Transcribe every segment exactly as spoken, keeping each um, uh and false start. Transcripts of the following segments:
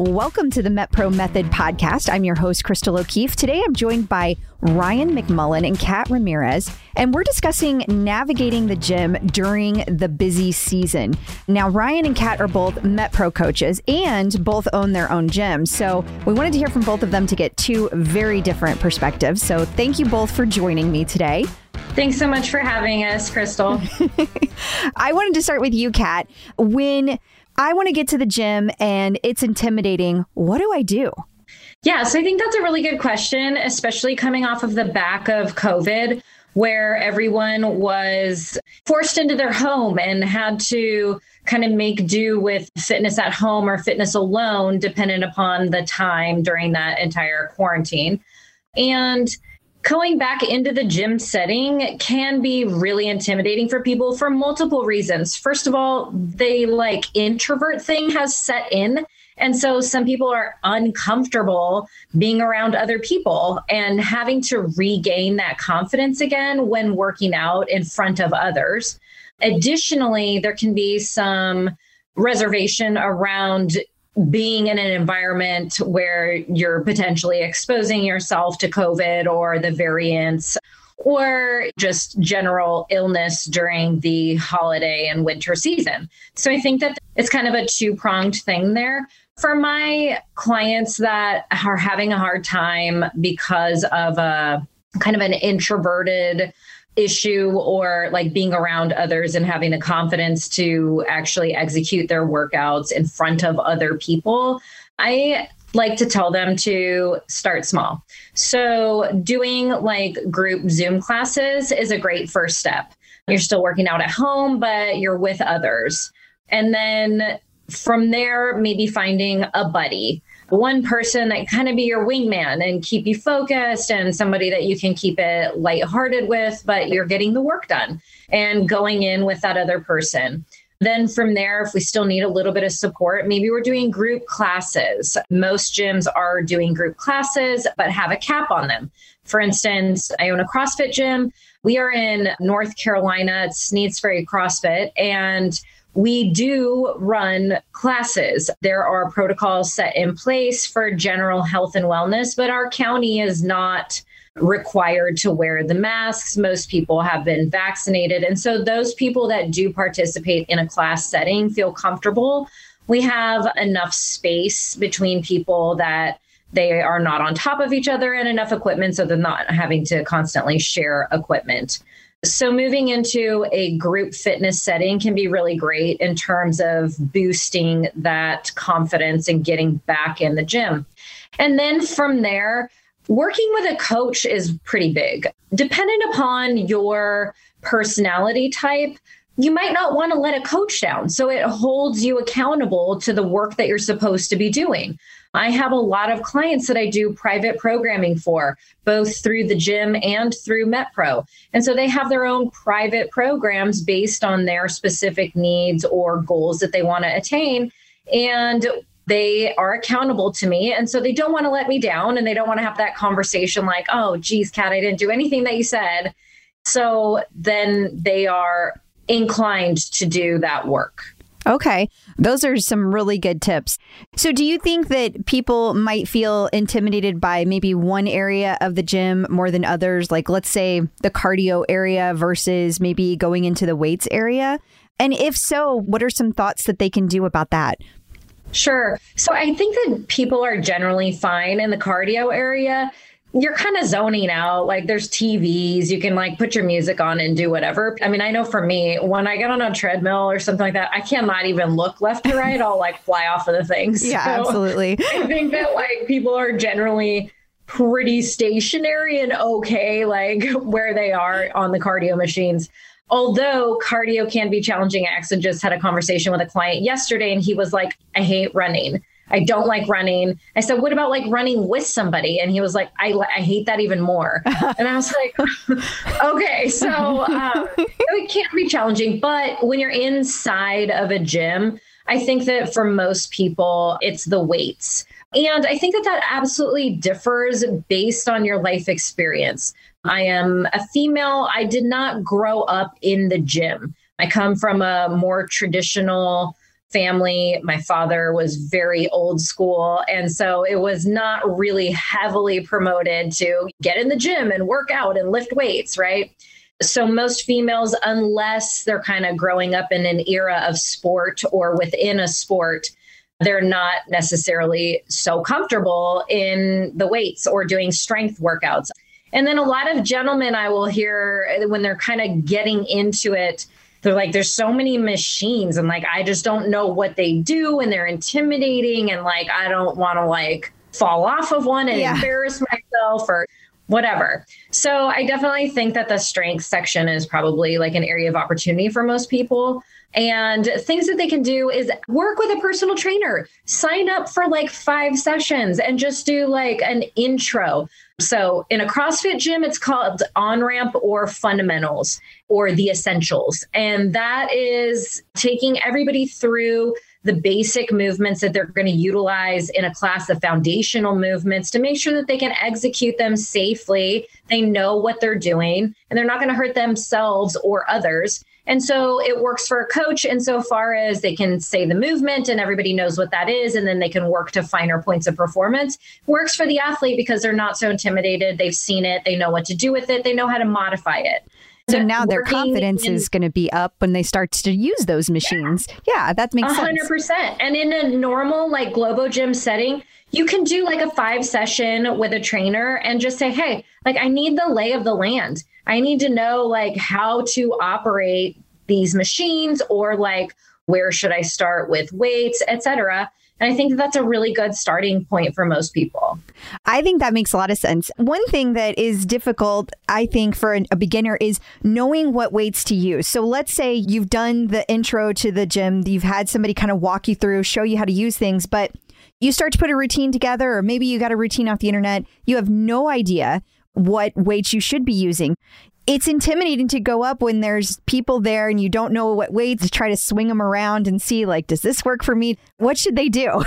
Welcome to the MetPro Method Podcast. I'm your host, Crystal O'Keefe. Today, I'm joined by Ryan McMullen and Cat Ramirez, and we're discussing navigating the gym during the busy season. Now, Ryan and Cat are both MetPro coaches and both own their own gym. So we wanted to hear from both of them to get two very different perspectives. So thank you both for joining me today. Thanks so much for having us, Crystal. I wanted to start with you, Kat. When I want to get to the gym and it's intimidating, what do I do? Yeah, so I think that's a really good question, especially coming off of the back of COVID, where everyone was forced into their home and had to kind of make do with fitness at home or fitness alone, dependent upon the time during that entire quarantine. And going back into the gym setting can be really intimidating for people for multiple reasons. First of all, the like introvert thing has set in. And so some people are uncomfortable being around other people and having to regain that confidence again when working out in front of others. Additionally, there can be some reservation around being in an environment where you're potentially exposing yourself to COVID or the variants or just general illness during the holiday and winter season. So I think that it's kind of a two-pronged thing there. For my clients that are having a hard time because of a kind of an introverted issue or like being around others and having the confidence to actually execute their workouts in front of other people, I like to tell them to start small. So doing like group Zoom classes is a great first step. You're still working out at home, but you're with others. And then from there, maybe finding a buddy, one person that kind of be your wingman and keep you focused and somebody that you can keep it lighthearted with, but you're getting the work done and going in with that other person. Then from there, if we still need a little bit of support, maybe we're doing group classes. Most gyms are doing group classes, but have a cap on them. For instance, I own a CrossFit gym. We are in North Carolina. It's Needs Ferry CrossFit. And we do run classes. There are protocols set in place for general health and wellness, but our county is not required to wear the masks. Most people have been vaccinated. And so those people that do participate in a class setting feel comfortable. We have enough space between people that they are not on top of each other and enough equipment so they're not having to constantly share equipment. So moving into a group fitness setting can be really great in terms of boosting that confidence and getting back in the gym. And then from there, working with a coach is pretty big. Dependent upon your personality type, you might not want to let a coach down. So it holds you accountable to the work that you're supposed to be doing. I have a lot of clients that I do private programming for, both through the gym and through MetPro. And so they have their own private programs based on their specific needs or goals that they want to attain. And they are accountable to me. And so they don't want to let me down and they don't want to have that conversation like, oh, geez, Kat, I didn't do anything that you said. So then they are inclined to do that work. Okay. Those are some really good tips. So do you think that people might feel intimidated by maybe one area of the gym more than others? Like let's say the cardio area versus maybe going into the weights area. And if so, what are some thoughts that they can do about that? Sure. So I think that people are generally fine in the cardio area. You're kind of zoning out. Like there's T Vs. You can like put your music on and do whatever. I mean, I know for me, when I get on a treadmill or something like that, I cannot even look left to right. I'll like fly off of the things. Yeah, so absolutely. I think that like people are generally pretty stationary and okay, like where they are on the cardio machines. Although cardio can be challenging. I actually just had a conversation with a client yesterday and he was like, I hate running. I don't like running. I said, what about like running with somebody? And he was like, I, I hate that even more. And I was like, okay, so um, it can be challenging. But when you're inside of a gym, I think that for most people, it's the weights. And I think that that absolutely differs based on your life experience. I am a female. I did not grow up in the gym. I come from a more traditional family. My father was very old school. And so it was not really heavily promoted to get in the gym and work out and lift weights, right? So most females, unless they're kind of growing up in an era of sport or within a sport, they're not necessarily so comfortable in the weights or doing strength workouts. And then a lot of gentlemen I will hear when they're kind of getting into it, they're like, there's so many machines and like, I just don't know what they do and they're intimidating and like, I don't want to like fall off of one and yeah. embarrass myself or whatever. So I definitely think that the strength section is probably like an area of opportunity for most people. And things that they can do is work with a personal trainer, sign up for like five sessions and just do like an intro. So in a CrossFit gym, it's called on-ramp or fundamentals or the essentials. And that is taking everybody through the basic movements that they're going to utilize in a class, the foundational movements to make sure that they can execute them safely. They know what they're doing and they're not going to hurt themselves or others. And so it works for a coach insofar as they can say the movement and everybody knows what that is, and then they can work to finer points of performance. Works for the athlete because they're not so intimidated. They've seen it. They know what to do with it. They know how to modify it. So now their confidence in, is going to be up when they start to use those machines. Yeah, yeah that makes one hundred percent. Sense. And in a normal like Globo Gym setting, you can do like a five session with a trainer and just say, hey, like I need the lay of the land. I need to know like how to operate these machines or like where should I start with weights, et cetera. And I think that's a really good starting point for most people. I think that makes a lot of sense. One thing that is difficult, I think, for an, a beginner is knowing what weights to use. So let's say you've done the intro to the gym. You've had somebody kind of walk you through, show you how to use things, but you start to put a routine together, or maybe you got a routine off the internet. You have no idea what weights you should be using. It's intimidating to go up when there's people there and you don't know what weights to try to swing them around and see like, does this work for me? What should they do?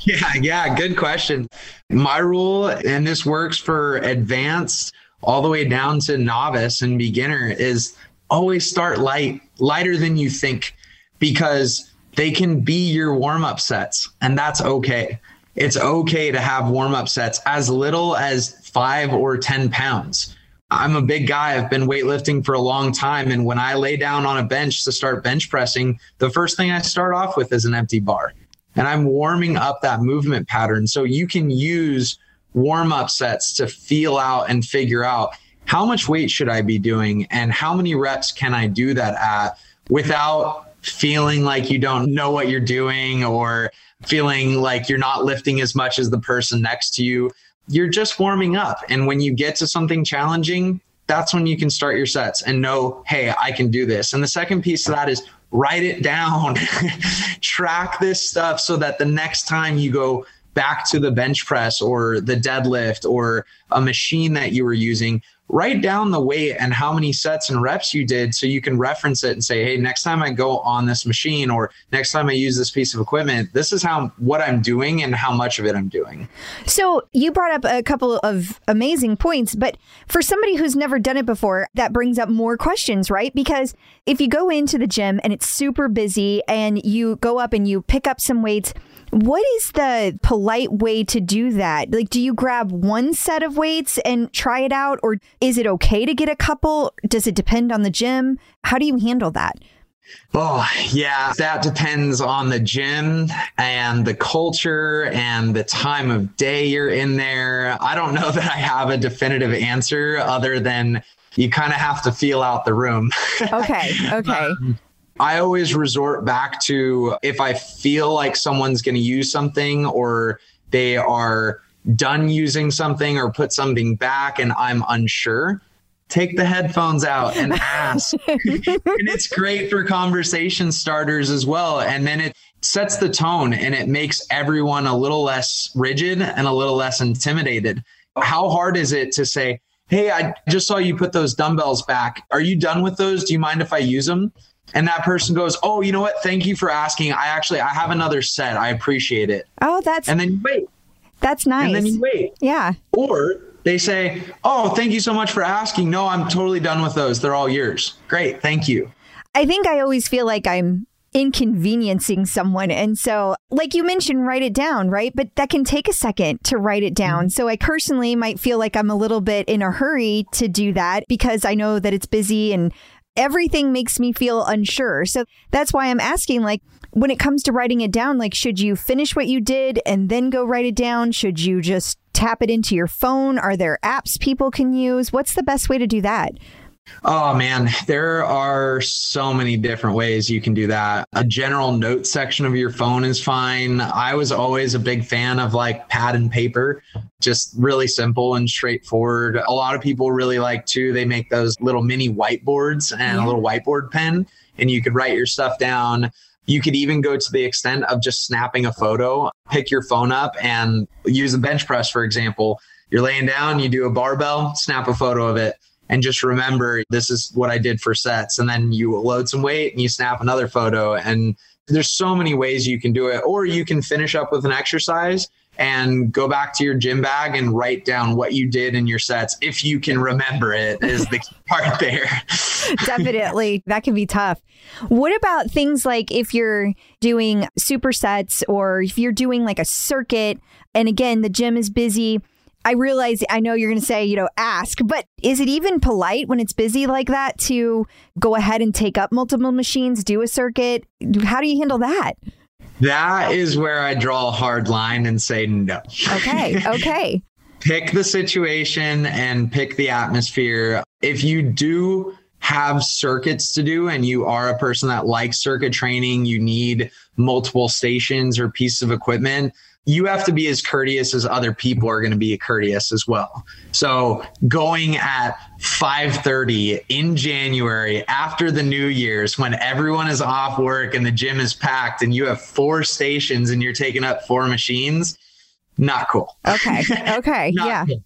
yeah, yeah. Good question. My rule, and this works for advanced all the way down to novice and beginner, is always start light, lighter than you think, because they can be your warm-up sets and that's okay. It's okay to have warm-up sets as little as five or ten pounds. I'm a big guy. I've been weightlifting for a long time. And when I lay down on a bench to start bench pressing, the first thing I start off with is an empty bar. And I'm warming up that movement pattern. So you can use warm-up sets to feel out and figure out how much weight should I be doing and how many reps can I do that at without feeling like you don't know what you're doing or feeling like you're not lifting as much as the person next to you. You're just warming up. And when you get to something challenging, that's when you can start your sets and know, hey, I can do this. And the second piece of that is write it down, track this stuff so that the next time you go back to the bench press or the deadlift or a machine that you were using, write down the weight and how many sets and reps you did so you can reference it and say, hey, next time I go on this machine or next time I use this piece of equipment, this is how what I'm doing and how much of it I'm doing. So you brought up a couple of amazing points, but for somebody who's never done it before, that brings up more questions, right? Because if you go into the gym and it's super busy and you go up and you pick up some weights, what is the polite way to do that? Like, do you grab one set of weights and try it out? Or is it okay to get a couple? Does it depend on the gym? How do you handle that? Oh, yeah, that depends on the gym and the culture and the time of day you're in there. I don't know that I have a definitive answer other than you kind of have to feel out the room. Okay, okay. um, I always resort back to if I feel like someone's going to use something or they are done using something or put something back and I'm unsure, take the headphones out and ask. And it's great for conversation starters as well. And then it sets the tone and it makes everyone a little less rigid and a little less intimidated. How hard is it to say, hey, I just saw you put those dumbbells back. Are you done with those? Do you mind if I use them? And that person goes, oh, you know what? Thank you for asking. I actually, I have another set. I appreciate it. Oh, that's. And then you wait. That's nice. And then you wait. Yeah. Or they say, oh, thank you so much for asking. No, I'm totally done with those. They're all yours. Great. Thank you. I think I always feel like I'm inconveniencing someone. And so, like you mentioned, write it down, right? But that can take a second to write it down. Mm-hmm. So I personally might feel like I'm a little bit in a hurry to do that because I know that it's busy and everything makes me feel unsure. So that's why I'm asking, like, when it comes to writing it down, like, should you finish what you did and then go write it down? Should you just tap it into your phone? Are there apps people can use? What's the best way to do that? Oh man, there are so many different ways you can do that. A general note section of your phone is fine. I was always a big fan of like pad and paper, just really simple and straightforward. A lot of people really like too, they make those little mini whiteboards and a little whiteboard pen, and you could write your stuff down. You could even go to the extent of just snapping a photo, pick your phone up and use a bench press, for example. You're laying down, you do a barbell, snap a photo of it. And just remember, this is what I did for sets. And then you load some weight and you snap another photo. And there's so many ways you can do it. Or you can finish up with an exercise and go back to your gym bag and write down what you did in your sets. If you can remember it is the key part there. Definitely. That can be tough. What about things like if you're doing supersets or if you're doing like a circuit, and again, the gym is busy. I realize, I know you're going to say, you know, ask, but is it even polite when it's busy like that to go ahead and take up multiple machines, do a circuit? How do you handle that? That is where I draw a hard line and say no. Okay, okay. Pick the situation and pick the atmosphere. If you do have circuits to do and you are a person that likes circuit training, you need multiple stations or pieces of equipment, you have to be as courteous as other people are going to be courteous as well. So going at five thirty in January after the New Year's, when everyone is off work and the gym is packed and you have four stations and you're taking up four machines, not cool. Okay. Okay. Yeah. Cool.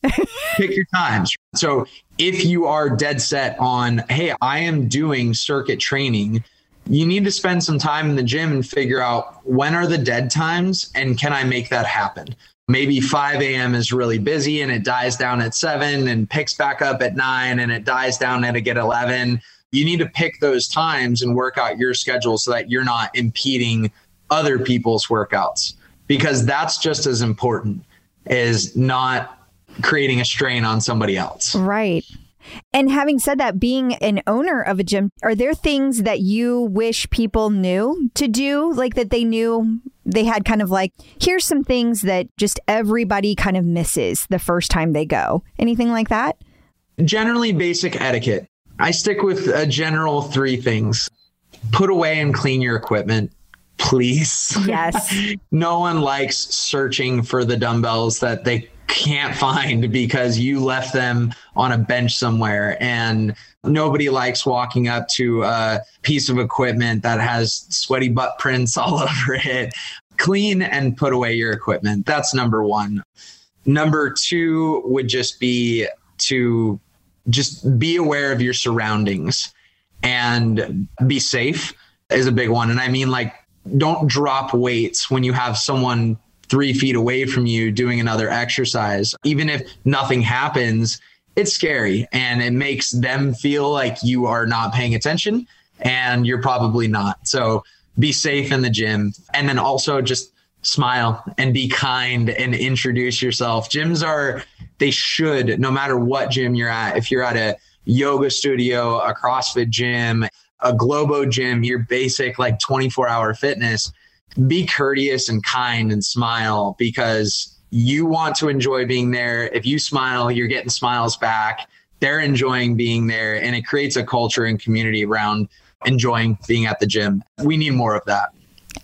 Pick your times. So if you are dead set on, hey, I am doing circuit training, you need to spend some time in the gym and figure out when are the dead times and can I make that happen? Maybe five a.m. is really busy and it dies down at seven and picks back up at nine and it dies down at eleven. You need to pick those times and work out your schedule so that you're not impeding other people's workouts, because that's just as important as not creating a strain on somebody else. Right. And having said that, being an owner of a gym, are there things that you wish people knew to do, like that they knew they had kind of like, here's some things that just everybody kind of misses the first time they go? Anything like that? Generally, basic etiquette. I stick with a general three things. Put away and clean your equipment, please. Yes. No one likes searching for the dumbbells that they can't find because you left them on a bench somewhere, and nobody likes walking up to a piece of equipment that has sweaty butt prints all over it. Clean and put away your equipment. That's number one. Number two would just be to just be aware of your surroundings and be safe is a big one. And I mean, like, don't drop weights when you have someone three feet away from you doing another exercise. Even if nothing happens, it's scary and it makes them feel like you are not paying attention, and you're probably not. So be safe in the gym. And then also just smile and be kind and introduce yourself. Gyms are, they should, no matter what gym you're at, if you're at a yoga studio, a CrossFit gym, a Globo gym, your basic like twenty-four hour fitness, be courteous and kind and smile, because you want to enjoy being there. If you smile, you're getting smiles back. They're enjoying being there, and it creates a culture and community around enjoying being at the gym. We need more of that.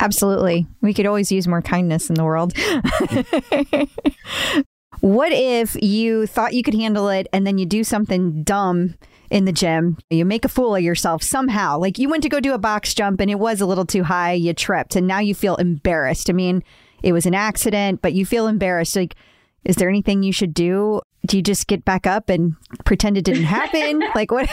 Absolutely. We could always use more kindness in the world. What if you thought you could handle it and then you do something dumb in the gym? You make a fool of yourself somehow. Like, you went to go do a box jump and it was a little too high. You tripped and now you feel embarrassed. I mean, it was an accident, but you feel embarrassed. Like, Is there anything you should do? Do you just get back up and pretend it didn't happen? Like what?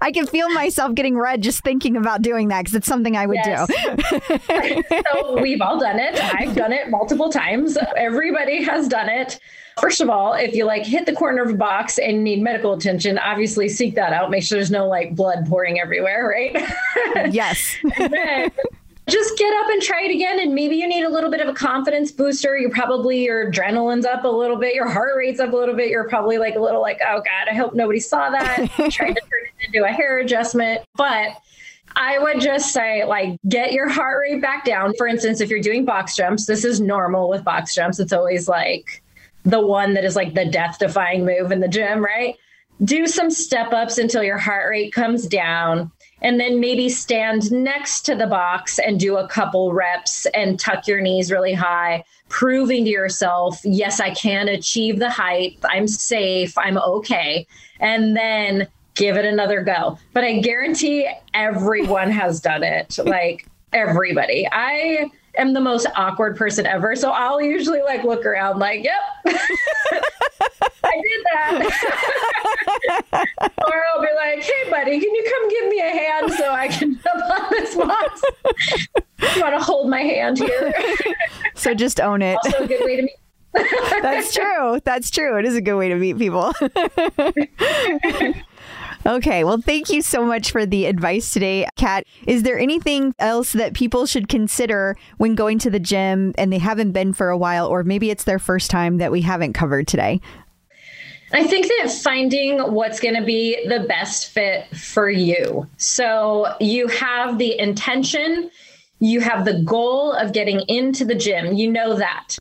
I can feel myself getting red just thinking about doing that because it's something I would yes. do. So we've all done it. I've done it multiple times. Everybody has done it. First of all, if you like hit the corner of a box and need medical attention, obviously seek that out. Make sure there's no like blood pouring everywhere, right? Yes. And then, just get up and try it again. And maybe you need a little bit of a confidence booster. You're probably, your adrenaline's up a little bit. Your heart rate's up a little bit. You're probably like a little like, oh God, I hope nobody saw that. Trying to turn it into a hair adjustment. But I would just say like, get your heart rate back down. For instance, if you're doing box jumps, this is normal with box jumps. It's always like the one that is like the death defying move in the gym, right? Do some step ups until your heart rate comes down. And then maybe stand next to the box and do a couple reps and tuck your knees really high, proving to yourself, yes, I can achieve the height. I'm safe. I'm okay. And then give it another go. But I guarantee everyone has done it. Like everybody. I am the most awkward person ever. So I'll usually like look around like, yep. I did that. Or I'll be like, hey, buddy, can you come give me a hand so I can jump on this box? You want to hold my hand here? So just own it. Also a good way to meet. That's true. That's true. It is a good way to meet people. Okay. Well, thank you so much for the advice today, Kat. Is there anything else that people should consider when going to the gym and they haven't been for a while, or maybe it's their first time that we haven't covered today? I think that finding what's going to be the best fit for you. So you have the intention, you have the goal of getting into the gym. You know that.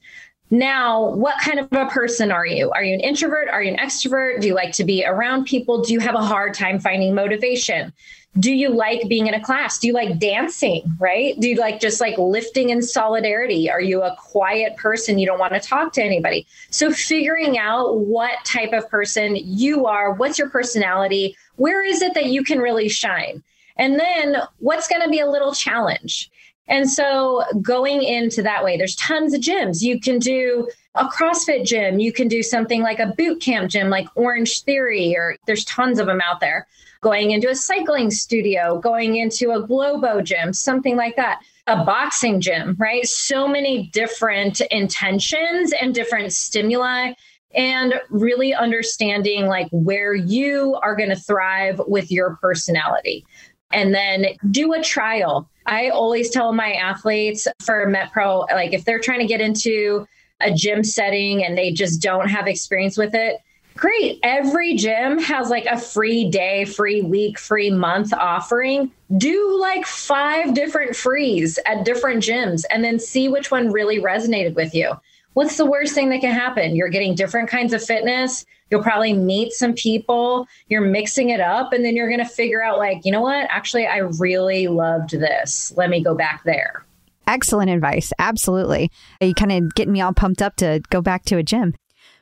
Now, what kind of a person are you? Are you an introvert? Are you an extrovert? Do you like to be around people? Do you have a hard time finding motivation? Do you like being in a class? Do you like dancing, right? Do you like just like lifting in solidarity? Are you a quiet person? You don't want to talk to anybody. So figuring out what type of person you are, what's your personality? Where is it that you can really shine? And then what's going to be a little challenge? And so going into that way, there's tons of gyms. You can do a CrossFit gym. You can do something like a boot camp gym, like Orange Theory, or there's tons of them out there. Going into a cycling studio, going into a Globo gym, something like that, a boxing gym, right? So many different intentions and different stimuli, and really understanding like where you are going to thrive with your personality. And then do a trial. I always tell my athletes for MetPro, like if they're trying to get into a gym setting and they just don't have experience with it, great. Every gym has like a free day, free week, free month offering. Do like five different frees at different gyms and then see which one really resonated with you. What's the worst thing that can happen? You're getting different kinds of fitness. You'll probably meet some people. You're mixing it up. And then you're going to figure out like, you know what? Actually, I really loved this. Let me go back there. Excellent advice. Absolutely. You kind of getting me all pumped up to go back to a gym.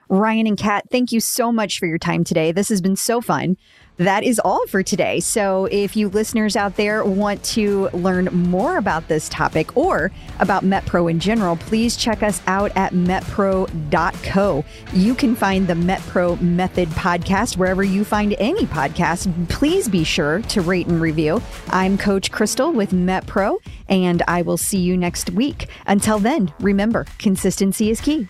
Ryan and Kat, thank you so much for your time today. This has been so fun. That is all for today. So if you listeners out there want to learn more about this topic or about MetPro in general, please check us out at metpro dot co. You can find the MetPro Method Podcast wherever you find any podcast. Please be sure to rate and review. I'm Coach Crystal with MetPro, and I will see you next week. Until then, remember, consistency is key.